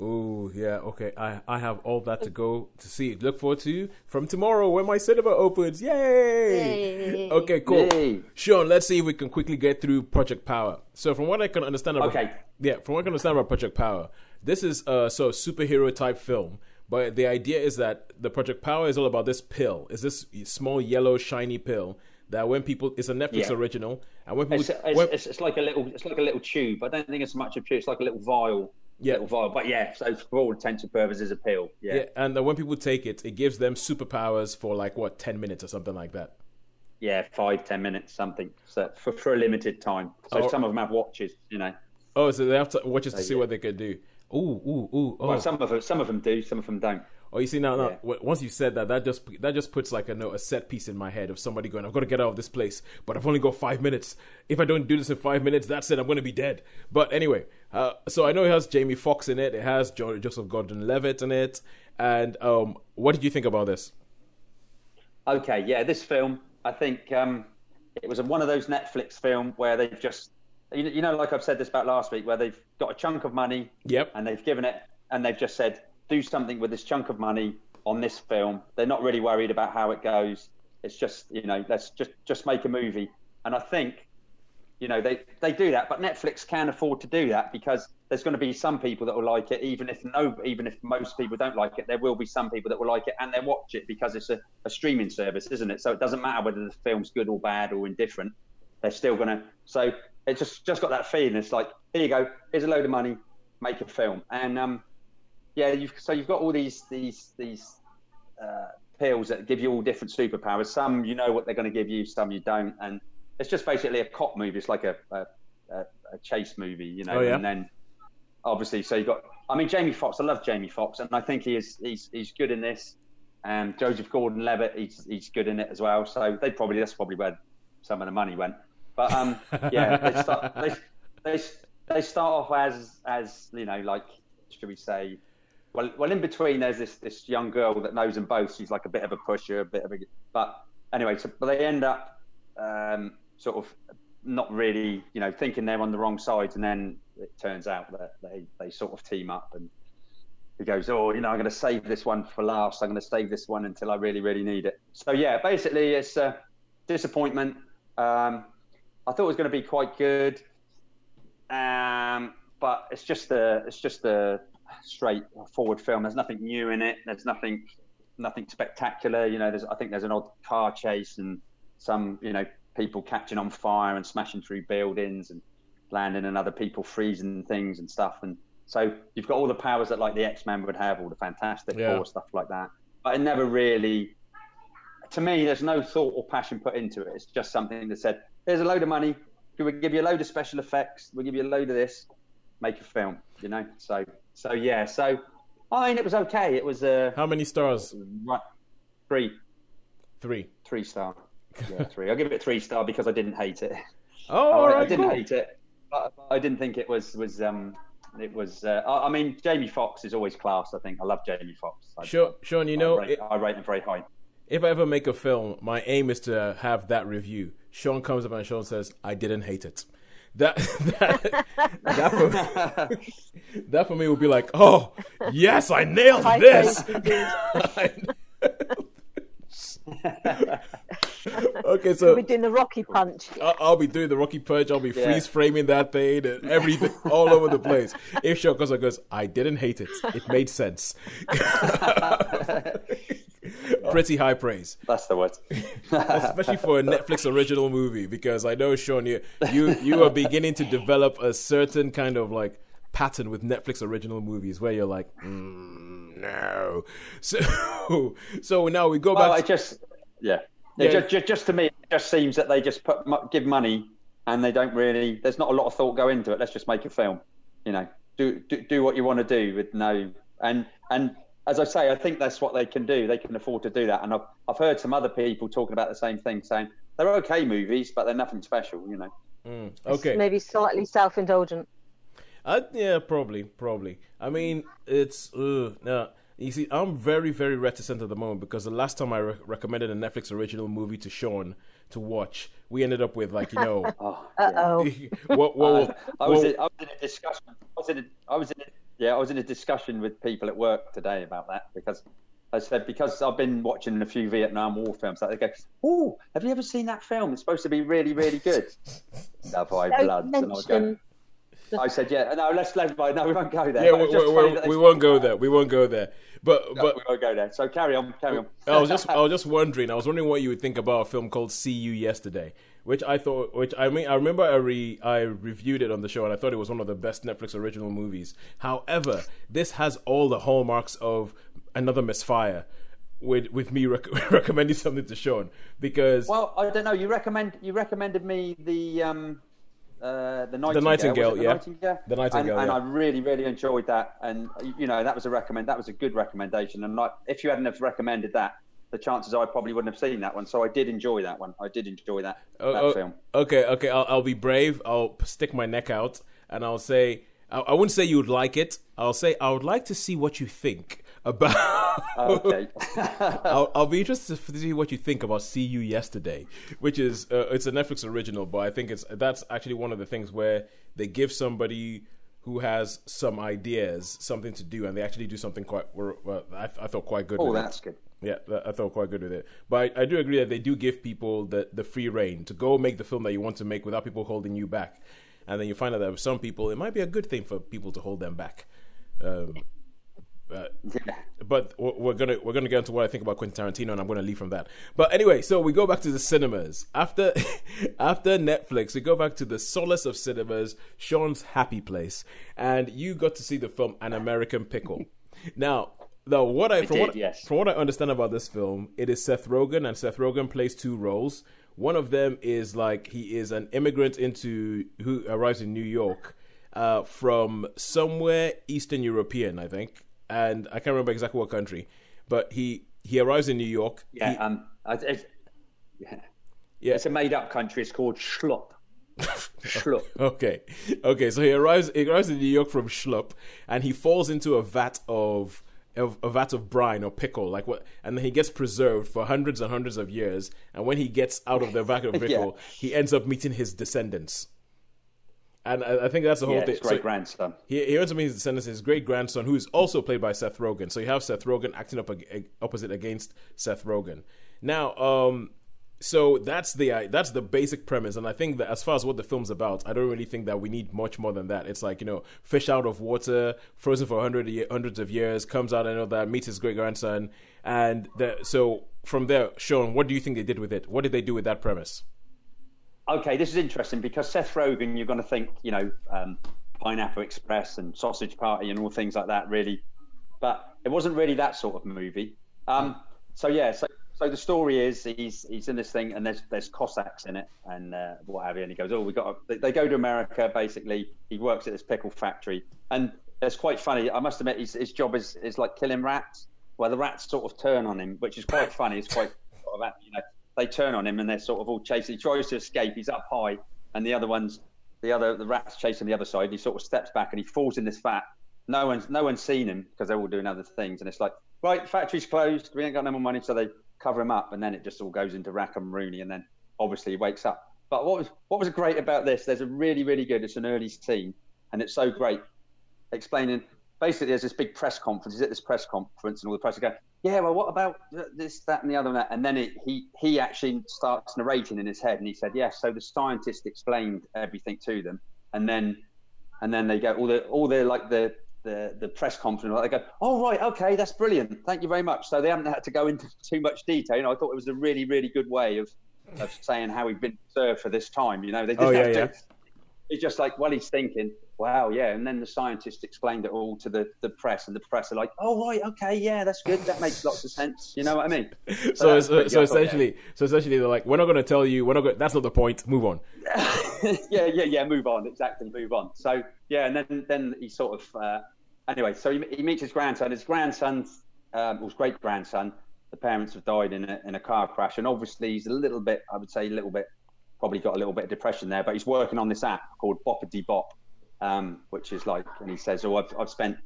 Ooh, yeah, okay. I, I have all that to go to see. Look forward to from tomorrow when my cinema opens. Yay! Yay. Okay, cool. Yay. Sean, let's see if we can quickly get through Project Power. So from what I can understand about, okay. yeah, from what I can understand about Project Power, this is uh, so a superhero type film, but the idea is that the Project Power is all about this pill. It's this small yellow shiny pill that when people, it's a Netflix yeah. original, and when people, it's, it's, when, it's, it's like a little, it's like a little tube. I don't think it's much of a tube. It's like a little vial, yeah, little vial. But yeah, so for all intents and purposes, a pill. Yeah. yeah, and when people take it, it gives them superpowers for like what ten minutes or something like that. Yeah, five ten minutes something. So for for a limited time. So oh. some of them have watches, you know. Oh, so they have to watches so, to see yeah. what they could do. Ooh, ooh, ooh! Oh. Well, some of them, some of them do, some of them don't. Oh, you see now, now yeah. once you said that, that just that just puts like a no, a set piece in my head of somebody going, "I've got to get out of this place, but I've only got five minutes. If I don't do this in five minutes, that's it. I'm going to be dead." But anyway, uh, so I know it has Jamie Foxx in it. It has jo- Joseph Gordon-Levitt in it. And um, what did you think about this? Okay, yeah, this film, I think um, it was one of those Netflix film where they've just. You know, like I've said this about last week, where they've got a chunk of money, yep, and they've given it, and they've just said, do something with this chunk of money on this film. They're not really worried about how it goes. It's just, you know, let's just, just make a movie. And I think, you know, they, they do that, but Netflix can afford to do that because there's going to be some people that will like it, even if no, even if most people don't like it, there will be some people that will like it and they'll watch it because it's a, a streaming service, isn't it? So it doesn't matter whether the film's good or bad or indifferent. They're still going to... So... It just, just got that feeling. It's like, here you go. Here's a load of money. Make a film. And um, yeah, you've, so you've got all these these these uh, pills that give you all different superpowers. Some you know what they're going to give you. Some you don't. And it's just basically a cop movie. It's like a a, a chase movie, you know. Oh, yeah. And then obviously, so you got. I mean, Jamie Foxx. I love Jamie Foxx, and I think he is he's he's good in this. And Joseph Gordon-Levitt, he's he's good in it as well. So they probably that's probably where some of the money went. But um, yeah, they start they, they they start off as as you know, like should we say, well well in between there's this this young girl that knows them both. She's like a bit of a pusher, a bit of a but anyway. So but they end up um, sort of not really you know thinking they're on the wrong side, and then it turns out that they, they sort of team up and he goes, oh, you know, I'm going to save this one for last. I'm going to save this one until I really, really need it. So, yeah, basically it's a disappointment. Um, I thought it was going to be quite good. Um, but it's just a, it's just a straightforward film. There's nothing new in it. There's nothing, nothing spectacular. You know, there's, I think there's an odd car chase and some, you know, people catching on fire and smashing through buildings and landing and other people freezing things and stuff. And so you've got all the powers that like the X-Men would have, all the Fantastic yeah. Four, stuff like that. But it never really, to me, there's no thought or passion put into it. It's just something that said, here's a load of money. We'll give you a load of special effects. We'll give you a load of this. Make a film, you know? So, so yeah. So, I mean, it was okay. It was... Uh, How many stars? Right, three. Three. Three star. Yeah, three. I'll give it three star because I didn't hate it. Oh, all right, I didn't cool. hate it. But I didn't think it was... was um, it was. Uh, I mean, Jamie Foxx is always class, I think. I love Jamie Foxx. I, sure, Sean, you I know... Rate, it, I rate him very high. If I ever make a film, my aim is to have that review. Sean comes up and Sean says, I didn't hate it. That that that, for me, that for me would be like, oh, yes, I nailed I this. I nailed okay, so we're doing the Rocky punch. I'll, I'll be doing the Rocky punch. I'll be yeah. freeze framing that thing and everything all over the place. If Sean goes, I goes, I didn't hate it. It made sense. Pretty high praise. That's the word. Especially for a Netflix original movie, because I know, Sean, you, you you are beginning to develop a certain kind of like pattern with Netflix original movies where you're like, mm, no. So so now we go well, back. I to... just yeah. yeah. Just, just just to me, it just seems that they just put give money and they don't really. There's not a lot of thought go into it. Let's just make a film. You know, do do, do what you want to do with no and and. As I say, I think that's what they can do. They can afford to do that. And I've, I've heard some other people talking about the same thing, saying they're okay movies, but they're nothing special, you know. Mm, okay. It's maybe slightly self-indulgent. Uh, yeah, probably, probably. I mean, it's... Ugh, nah. You see, I'm very, very reticent at the moment because the last time I re- recommended a Netflix original movie to Sean to watch, we ended up with, like, you know... oh, uh-oh. what, what, what, uh, I, was what, in, I was in a discussion. I was in a... I was in a Yeah, I was in a discussion with people at work today about that because I said, because I've been watching a few Vietnam War films, like they go, oh, have you ever seen that film? It's supposed to be really, really good. Love High Bloods. And I, go, I said, yeah, no, let's let by no, we won't go there. Yeah, we, we, we, we won't go there. We won't go there. But no, but we won't go there. So carry on, carry on. I was just I was just wondering, I was wondering what you would think about a film called See You Yesterday. Which I thought, which I mean, I remember I re, I reviewed it on the show and I thought it was one of the best Netflix original movies. However, this has all the hallmarks of another misfire with with me rec- recommending something to Sean because... Well, I don't know. You recommend you recommended me the um, uh, the Nightingale. The Nightingale, the yeah. Nightingale? The Nightingale, and, yeah. And I really, really enjoyed that. And, you know, that was a recommend. That was a good recommendation. And not, if you hadn't have recommended that, the chances I probably wouldn't have seen that one. So I did enjoy that one. I did enjoy that, oh, that oh, film. Okay, okay. I'll, I'll be brave. I'll stick my neck out and I'll say, I, I wouldn't say you would like it. I'll say, I would like to see what you think about... Oh, okay. I'll, I'll be interested to see what you think about See You Yesterday, which is, uh, it's a Netflix original, but I think it's that's actually one of the things where they give somebody who has some ideas, something to do, and they actually do something quite, well, I, I thought quite good. Oh, that's it. Good. Yeah, I thought quite good with it. But I, I do agree that they do give people the, the free rein to go make the film that you want to make without people holding you back. And then you find out that with some people, it might be a good thing for people to hold them back. Um, uh, but we're gonna we're gonna get into what I think about Quentin Tarantino, and I'm gonna leave from that. But anyway, so we go back to the cinemas after after Netflix. We go back to the solace of cinemas, Sean's happy place, and you got to see the film An American Pickle. Now. Now, what I, I from, did, what, yes. from what I understand about this film, it is Seth Rogen, and Seth Rogen plays two roles. One of them is like he is an immigrant into who arrives in New York uh, from somewhere Eastern European, I think, and I can't remember exactly what country, but he, he arrives in New York. Yeah, he, um, it's, yeah. yeah, it's a made-up country. It's called Schlup. Schlup. Okay, okay. So he arrives he arrives in New York from Schlup, and he falls into a vat of. Of a vat of brine or pickle, like what, and then he gets preserved for hundreds and hundreds of years. And when he gets out of the vat of pickle, yeah. he ends up meeting his descendants. And I think that's the whole yeah, thing. His great-grandson. So he, he ultimately sends his great-grandson, who is also played by Seth Rogen. So you have Seth Rogen acting up ag- opposite against Seth Rogen. Now, um, so that's the uh, that's the basic premise. And I think that as far as what the film's about, I don't really think that we need much more than that. It's like, you know, fish out of water, frozen for hundred year, hundreds of years, comes out and all that, meets his great-grandson. And the, so from there, Sean, what do you think they did with it? What did they do with that premise? Okay, this is interesting because Seth Rogen, you're going to think, you know, um, Pineapple Express and Sausage Party and all things like that, really. But it wasn't really that sort of movie. Um, so, yeah, so so the story is he's he's in this thing and there's there's Cossacks in it and uh, what have you. And he goes, oh, we got to, they go to America, basically. He works at this pickle factory. And it's quite funny. I must admit, his, his job is, is like killing rats. Well, the rats sort of turn on him, which is quite funny. It's quite, sort of, you know. They turn on him and they're sort of all chasing. He tries to escape. He's up high, and the other ones, the other the rat's chasing the other side. He sort of steps back and he falls in this fat. No one's no one's seen him because they're all doing other things. And it's like, right, factory's closed. We ain't got no more money, so they cover him up. And then it just all goes into rack and Rooney. And then obviously he wakes up. But what was what was great about this? There's a really really good. It's an early scene, and it's so great. Explaining basically, there's this big press conference. He's at this press conference, and all the press are going, yeah, well, what about this, that, and the other, and that? And then it, he he actually starts narrating in his head, and he said, yes. Yeah, so the scientist explained everything to them, and then and then they go all the all the like the the, the press conference. They go, oh right, okay, that's brilliant. Thank you very much. So they haven't had to go into too much detail. You know, I thought it was a really really good way of of saying how he'd been served for this time. You know, they didn't oh, yeah, have to. Yeah. It's just like, well, he's thinking, wow, yeah. And then the scientist explained it all to the, the press, and the press are like, oh, right, okay, yeah, that's good. That makes lots of sense. You know what I mean? So, so, so, so essentially, yeah. so essentially, they're like, we're not going to tell you. We're not. Gonna, that's not the point. Move on. yeah, yeah, yeah. Move on. Exactly. Move on. So, yeah, and then then he sort of uh, anyway. So he, he meets his grandson. His grandson's um, well, his great grandson. The parents have died in a, in a car crash, and obviously he's a little bit. I would say a little bit. Probably got a little bit of depression there, but he's working on this app called Boppity Bop, um, which is like, and he says, oh, I've, I've spent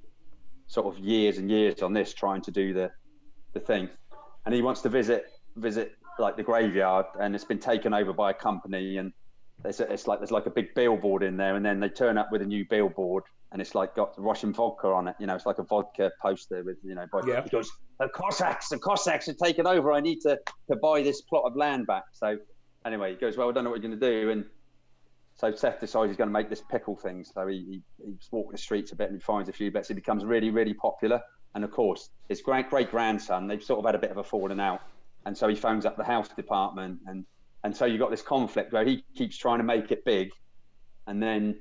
sort of years and years on this trying to do the the thing. And he wants to visit, visit like the graveyard, and it's been taken over by a company. And there's a, it's like, there's like a big billboard in there. And then they turn up with a new billboard, and it's like got Russian vodka on it. You know, it's like a vodka poster with, you know, yeah. He goes, the Cossacks, the Cossacks have taken over. I need to, to buy this plot of land back. So, anyway, he goes, well, I don't know what you're going to do. And so Seth decides he's going to make this pickle thing. So he, he, he's walking the streets a bit and he finds a few bits. He becomes really, really popular. And, of course, his great-great-grandson, they've sort of had a bit of a falling out. And so he phones up the health department. And, and so you've got this conflict where he keeps trying to make it big. And then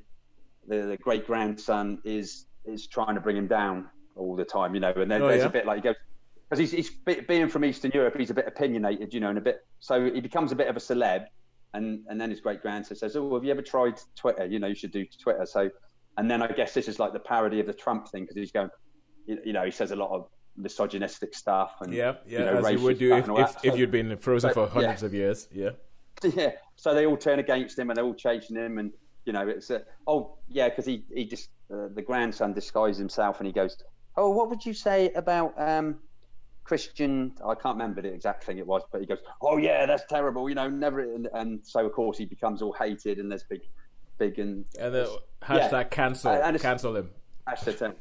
the, the great-grandson is is trying to bring him down all the time, you know. And then oh, there's yeah. a bit like he goes... Because he's, he's being from Eastern Europe, he's a bit opinionated, you know, and a bit. So he becomes a bit of a celeb, and, and then his great grandson says, "Oh, have you ever tried Twitter? You know, you should do Twitter." So, and then I guess this is like the parody of the Trump thing because he's going, you, you know, he says a lot of misogynistic stuff and yeah, yeah, you know, as you would do if, if, if you'd been frozen so, for hundreds yeah. of years, yeah, yeah. So they all turn against him and they're all chasing him, and you know, it's a, oh yeah, because he he just uh, the grandson disguises himself and he goes, "Oh, what would you say about um?" Christian, I can't remember the exact thing it was, but he goes, "Oh yeah, that's terrible," you know, never. And, and so of course he becomes all hated, and there's big, big and, and the hashtag yeah. cancel, uh, and cancel him. Hashtag,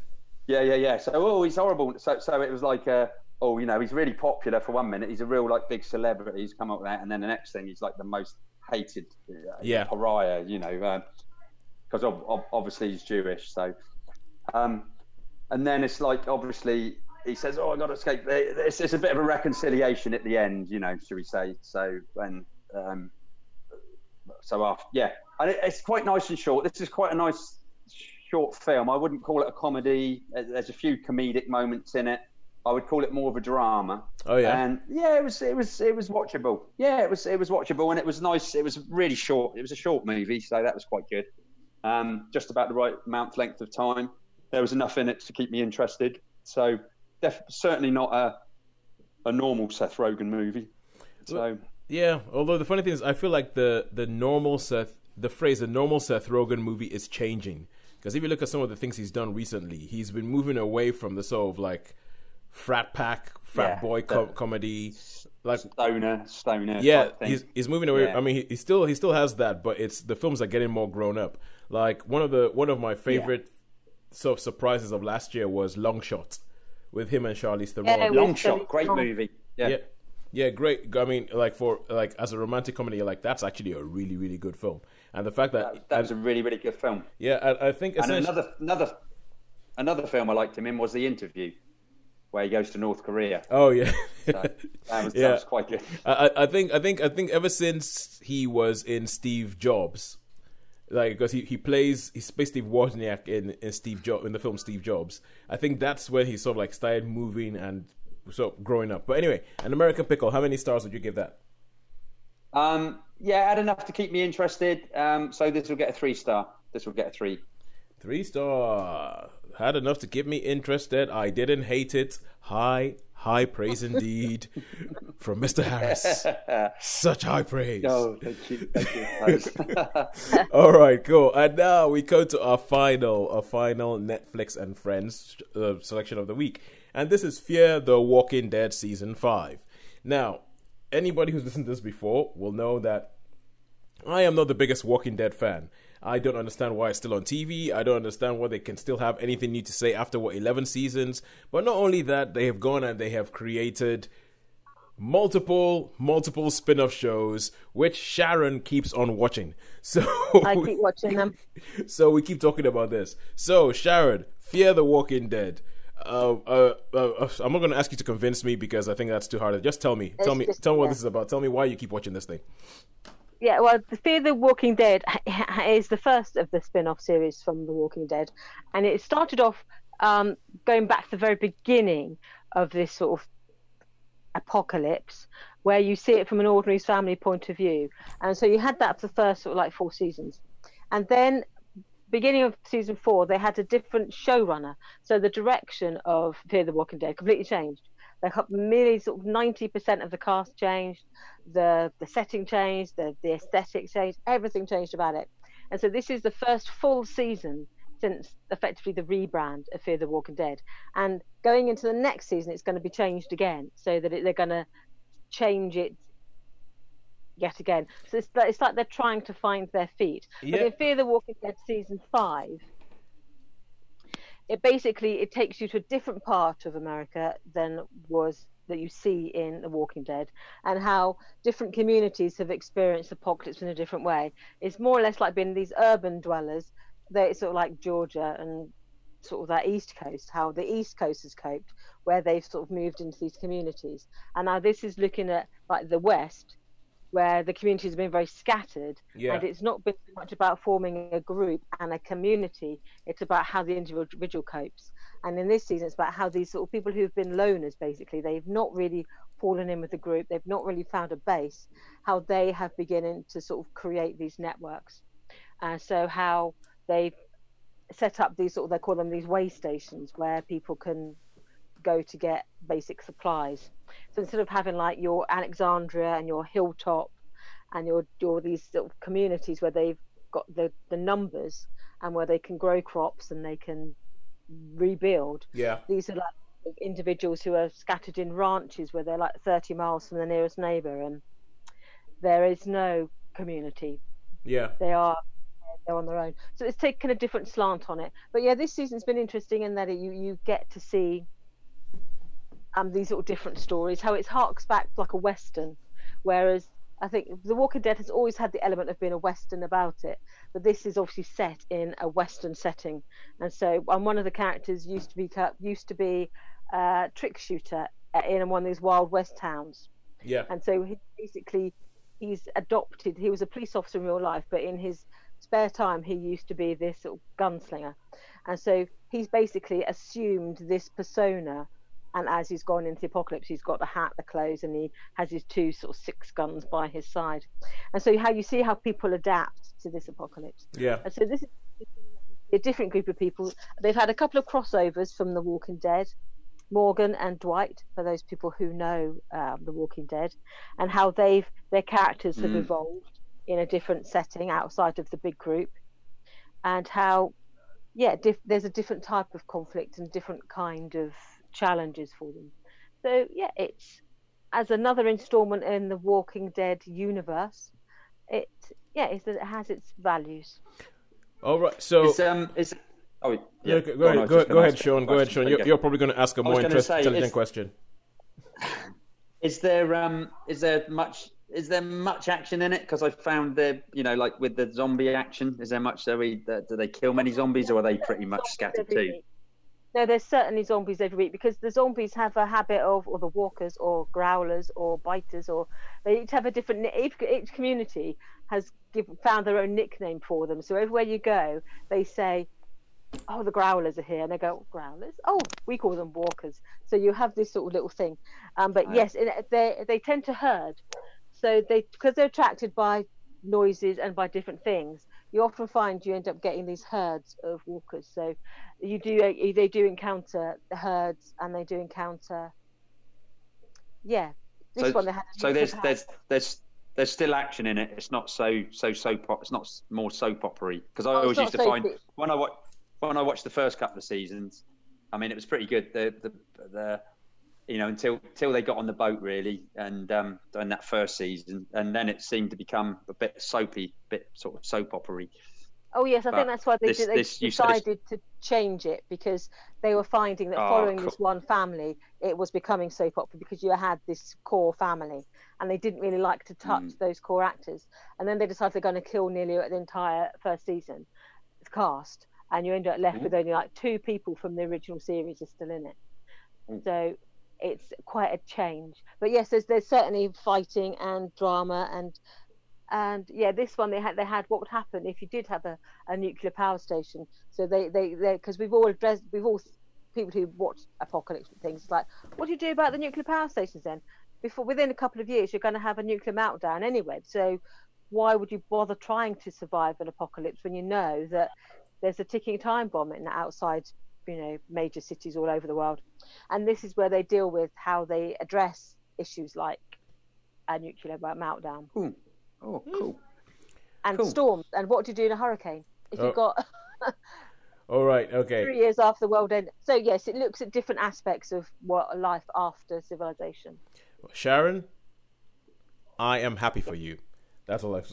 yeah, yeah, yeah. So oh, he's horrible. So so it was like, uh, oh, you know, he's really popular for one minute. He's a real like big celebrity. He's come up with that, and then the next thing he's like the most hated uh, yeah. pariah, you know, because um, ob- ob- obviously he's Jewish. So, um, and then it's like obviously. He says, "Oh, I got to escape." It's, it's a bit of a reconciliation at the end, you know, should we say? So, and um, so after, yeah, and it, it's quite nice and short. This is quite a nice short film. I wouldn't call it a comedy. There's a few comedic moments in it. I would call it more of a drama. Oh yeah. And yeah, it was, it was, it was watchable. Yeah, it was, it was watchable, and it was nice. It was really short. It was a short movie, so that was quite good. Um, just about the right amount length of time. There was enough in it to keep me interested. So. Def- certainly not a a normal Seth Rogen movie. So yeah, although the funny thing is, I feel like the the normal Seth, the phrase "the normal Seth Rogen movie" is changing because if you look at some of the things he's done recently, he's been moving away from the sort of like frat pack, frat yeah, boy co- comedy, like stoner, stoner. Yeah, type thing. he's he's moving away. Yeah. I mean, he, he still he still has that, but it's the films are getting more grown up. Like one of the one of my favorite yeah. sort of surprises of last year was Long Shot with him and Charlize Theron. Yeah, Long Shot, so great movie. Yeah. yeah, yeah, great. I mean, like for like as a romantic comedy, like that's actually a really really good film. And the fact that that, that was a really really good film. Yeah, I, I think. And another another another film I liked him in was The Interview, where he goes to North Korea. Oh yeah, so that, was, yeah. that was quite good. I, I think I think I think ever since he was in Steve Jobs, like because he, he plays he's basically Wozniak in in Steve Jobs in the film Steve Jobs. I think that's where he sort of like started moving and sort of growing up. But anyway, An American Pickle. How many stars would you give that? Um, yeah, I had enough to keep me interested. Um, so this will get a three star. This will get a three. Three star. Had enough to keep me interested. I didn't hate it. High, high praise indeed from Mister Harris. Such high praise. Oh, thank you. Thank you. All right, cool. And now we go to our final, our final Netflix and Friends uh, selection of the week. And this is Fear the Walking Dead Season five. Now, anybody who's listened to this before will know that I am not the biggest Walking Dead fan. I don't understand why it's still on T V. I don't understand why they can still have anything new to say after, what, eleven seasons? But not only that, they have gone and they have created multiple, multiple spin-off shows, which Sharon keeps on watching. So I keep watching them. So we keep talking about this. So, Sharon, Fear the Walking Dead. Uh, uh, uh, I'm not going to ask you to convince me because I think that's too hard. Just tell me. It's tell me, just, tell me what yeah. this is about. Tell me why you keep watching this thing. Yeah, well, the Fear the Walking Dead is the first of the spin-off series from The Walking Dead. And it started off um, going back to the very beginning of this sort of apocalypse where you see it from an ordinary family point of view. And so you had that for the first sort of like four seasons. And then beginning of season four, they had a different showrunner. So the direction of Fear the Walking Dead completely changed. Like nearly sort of ninety percent of the cast changed, the the setting changed, the, the aesthetic changed, everything changed about it. And so this is the first full season since effectively the rebrand of Fear the Walking Dead. And going into the next season, it's going to be changed again, so that it, they're going to change it yet again. So it's, it's like they're trying to find their feet. Yeah. But in Fear the Walking Dead season five, it basically, it takes you to a different part of America than was that you see in The Walking Dead, and how different communities have experienced the apocalypse in a different way. It's more or less like being these urban dwellers, that it's sort of like Georgia and sort of that East Coast, how the East Coast has coped, where they've sort of moved into these communities. And now this is looking at like the West, where the communities have been very scattered, yeah. and it's not been much about forming a group and a community. It's about how the individual copes. And in this season, it's about how these sort of people who've been loners, basically, they've not really fallen in with the group. They've not really found a base, how they have beginning to sort of create these networks. And uh, so how they've set up these sort of, they call them these way stations, where people can go to get basic supplies. So instead of having like your Alexandria and your Hilltop and your your these sort of communities where they've got the the numbers and where they can grow crops and they can rebuild, yeah these are like individuals who are scattered in ranches where they're like thirty miles from the nearest neighbor, and there is no community. yeah they are They're on their own. So it's taken a different slant on it. But yeah, this season's been interesting in that it, you you get to see Um, these sort of different stories, how it harks back like a Western, whereas I think The Walking Dead has always had the element of being a Western about it, but this is obviously set in a Western setting. And so and one of the characters used to be used to be a uh, trick shooter in one of these Wild West towns, yeah and so he basically he's adopted he was a police officer in real life, but in his spare time he used to be this sort of gunslinger, and so he's basically assumed this persona. And as he's gone into the apocalypse, he's got the hat, the clothes, and he has his two sort of six guns by his side. And so how you see how people adapt to this apocalypse. Yeah. And so this is a different group of people. They've had a couple of crossovers from The Walking Dead, Morgan and Dwight, for those people who know um, The Walking Dead, and how they've their characters have mm. evolved in a different setting outside of the big group, and how, yeah, diff- there's a different type of conflict and different kind of challenges for them. So yeah, it's as another installment in the Walking Dead universe. It yeah, it's, it has its values. All right, so it's, um, it's oh yeah, yeah go, go, on, go, go ahead, Sean. Go ahead, Sean. You're, you're probably going to ask a more intelligent question. Is there um is there much is there much action in it? Because I found there, you know, like with the zombie action, is there much? Do we do they kill many zombies, or are they pretty much scattered too? No, there's certainly zombies every week, because the zombies have a habit of, or the walkers, or growlers, or biters, or they each have a different. Each, each community has give, found their own nickname for them. So everywhere you go, they say, "Oh, the growlers are here," and they go, "Growlers? Oh, we call them walkers." So you have this sort of little thing. Um, but yes, it, they they tend to herd. So they because they're attracted by noises and by different things. You often find you end up getting these herds of walkers. So you do they do encounter the herds, and they do encounter yeah this so, one they had so there's there's, there's there's there's still action in it. It's not so so soap it's not more soap opery, because I oh, always used to soapy. find when I watch when I watched the first couple of seasons, I mean, it was pretty good, the the, the you know, until until they got on the boat, really, and um, in that first season, and then it seemed to become a bit soapy, bit sort of soap opery. Oh yes, I but think that's why they, this, did, they this, decided to change it, because they were finding that oh, following cool. this one family, it was becoming soap opera, because you had this core family, and they didn't really like to touch mm. those core actors, and then they decided they're going to kill nearly the entire first season cast, and you end up left mm. with only like two people from the original series are still in it. Mm. So it's quite a change, but yes, there's, there's certainly fighting and drama, and and yeah, this one they had they had what would happen if you did have a, a nuclear power station. So they they because we've all addressed we've all people who watch apocalyptic things, it's like, what do you do about the nuclear power stations then? Before within a couple of years, you're going to have a nuclear meltdown anyway. So why would you bother trying to survive an apocalypse when you know that there's a ticking time bomb in the outside? You know, major cities all over the world, and this is where they deal with how they address issues like a nuclear meltdown. Ooh. Oh, cool! And cool. storms, and what do you do in a hurricane if oh. you've got? All right, okay. Three years after the world ended, so yes, it looks at different aspects of what life after civilization. Well, Sharon, I am happy for you. That's all I've.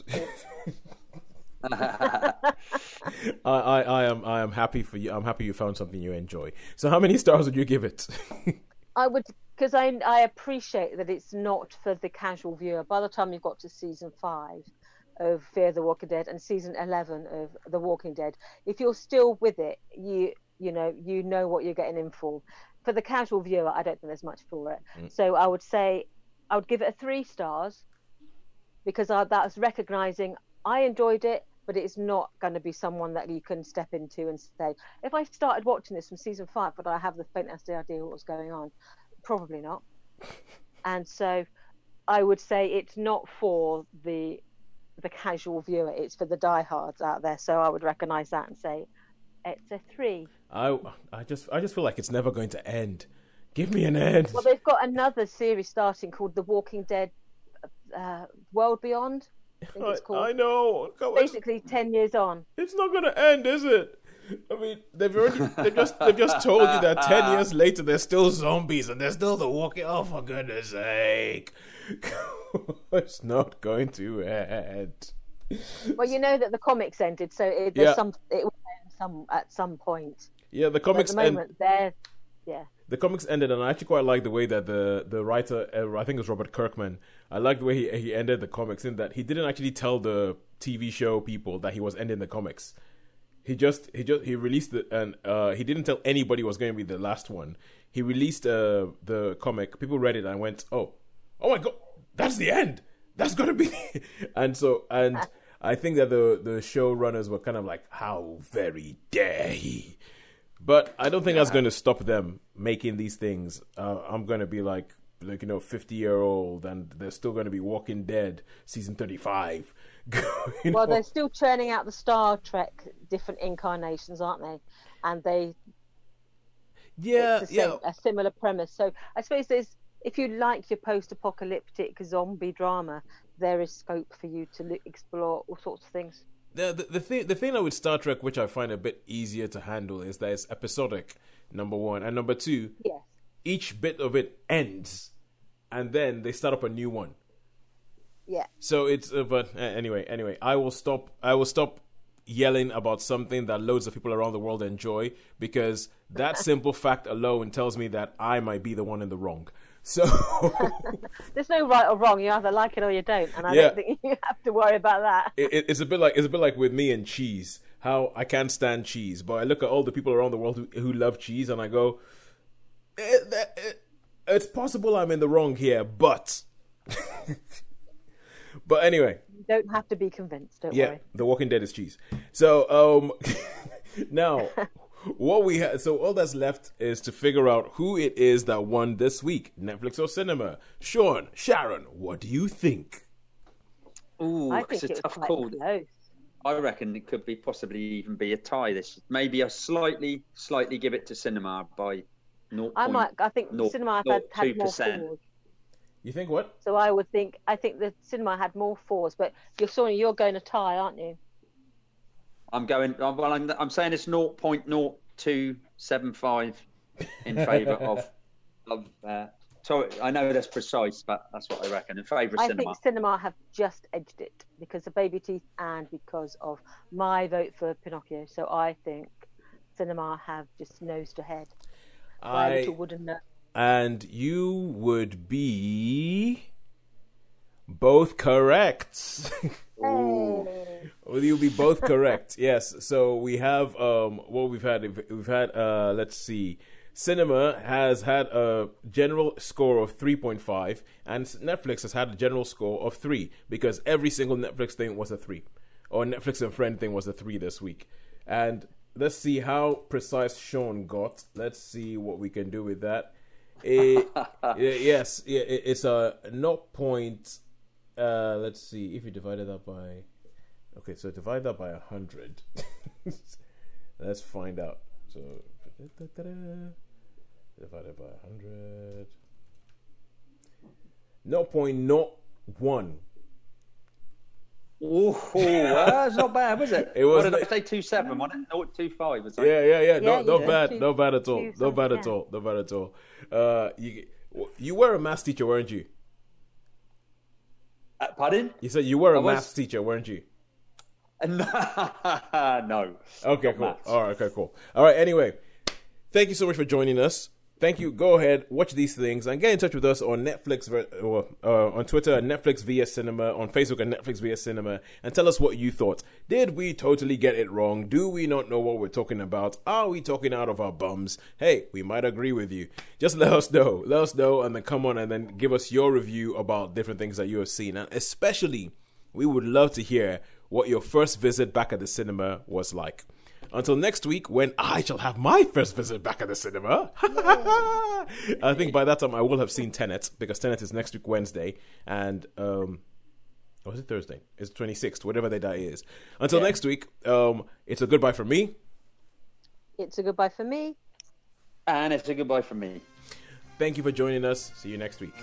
I, I, I am I am happy for you. I'm happy you found something you enjoy. So how many stars would you give it? I would, because I I appreciate that it's not for the casual viewer. By the time you've got to season five of Fear the Walking Dead and season eleven of The Walking Dead, if you're still with it, you you know you know what you're getting in for. For the casual viewer, I don't think there's much for it. Mm. So I would say I would give it a three stars, because I, that's recognising I enjoyed it. But it's not going to be someone that you can step into and say, if I started watching this from season five, would I have the fantastic idea what was going on? Probably not. And so I would say it's not for the the casual viewer. It's for the diehards out there. So I would recognise that and say it's a three. I, I just I just feel like it's never going to end. Give me an end. Well, they've got another series starting called The Walking Dead uh, World Beyond. I, I know. Basically, ten years on. It's not going to end, is it? I mean, they've already they've just they've just told you that ten years later there's still zombies and there's still the walking. Oh, for goodness' sake! It's not going to end. Well, you know that the comics ended, so it, there's yeah. some it will end some at some point. Yeah, the comics but at the moment end... they're yeah. The comics ended, and I actually quite like the way that the the writer, uh, I think it was Robert Kirkman, I liked the way he he ended the comics, in that he didn't actually tell the T V show people that he was ending the comics. He just he just he released it, and uh, he didn't tell anybody it was going to be the last one. He released uh, the comic. People read it and went, "Oh, oh my god, that's the end. That's gonna be." and so and I think that the the showrunners were kind of like, "How very dare he." But I don't think yeah. that's going to stop them making these things. Uh, I'm going to be like, like you know, fifty-year-old, and they're still going to be Walking Dead season thirty-five. you know? Well, they're still churning out the Star Trek different incarnations, aren't they? And they, yeah, it's a, yeah. a similar premise. So I suppose there's, if you like your post-apocalyptic zombie drama, there is scope for you to explore all sorts of things. The, the the thing the thing with Star Trek, which I find a bit easier to handle, is that it's episodic, number one, and number two, yes. each bit of it ends, and then they start up a new one. Yeah. So it's uh, but uh, anyway, anyway, I will stop. I will stop yelling about something that loads of people around the world enjoy, because that simple fact alone tells me that I might be the one in the wrong. So there's no right or wrong. You either like it or you don't, and I yeah. don't think you have to worry about that. It, it, it's a bit like it's a bit like with me and cheese. How I can't stand cheese, but I look at all the people around the world who, who love cheese, and I go, eh, that, eh, it's possible I'm in the wrong here, but. But anyway, you don't have to be convinced. Don't yeah, worry. Yeah, The Walking Dead is cheese. So um, now, what we ha- so all that's left is to figure out who it is that won this week, Netflix or cinema. Sean, Sharon, what do you think? Ooh, I think it's a it tough call. Close. I reckon it could be possibly even be a tie. This maybe I slightly, slightly give it to cinema by zero. I might. I think zero, cinema zero, had, had more scores. You think what? So I would think, I think the cinema had more fours, but you're sorry, you're going to tie, aren't you? I'm going, well, I'm, I'm saying it's zero point zero two seven five in favour of, of uh, sorry, I know that's precise, but that's what I reckon, in favour of I cinema. I think cinema have just edged it because of Baby Teeth and because of my vote for Pinocchio. So I think cinema have just nosed ahead. I... Little wooden nose. And you would be both correct. Well, you'll be both correct. Yes. So we have um, what we've had. We've had. Uh, let's see. Cinema has had a general score of three point five, and Netflix has had a general score of three because every single Netflix thing was a three, or Netflix and Friend thing was a three this week, and let's see how precise Sean got. Let's see what we can do with that. It, yes, it, it's a not point. Uh, let's see if you divided that by. Okay, so divide that by a hundred. Let's find out. So divided by a hundred. Not point, not one. Oh, that's not bad, was it? It was. What did like, I say? Two seven, wasn't it? No, two five. Was it? Yeah, yeah, yeah. No, yeah, not yeah. bad. Two, not bad at all. Two, not bad at all. Not bad at all. Uh, you, you were a maths teacher, weren't you? Uh, pardon? You said you were I a was... maths teacher, weren't you? No. Okay. Cool. Maths. All right. Okay. Cool. All right. Anyway, thank you so much for joining us. Thank you. Go ahead, watch these things, and get in touch with us on Netflix or uh, on Twitter, Netflix via Cinema, on Facebook, and Netflix via Cinema, and tell us what you thought. Did we totally get it wrong? Do we not know what we're talking about? Are we talking out of our bums? Hey, we might agree with you. Just let us know. Let us know, and then come on, and then give us your review about different things that you have seen, and especially, we would love to hear what your first visit back at the cinema was like. Until next week, when I shall have my first visit back at the cinema. I think by that time I will have seen Tenet, because Tenet is next week Wednesday, and um, or is it Thursday? It's twenty-sixth, whatever the day is. Until yeah. next week, um, it's a goodbye from me. It's a goodbye from me. And it's a goodbye from me. Thank you for joining us. See you next week.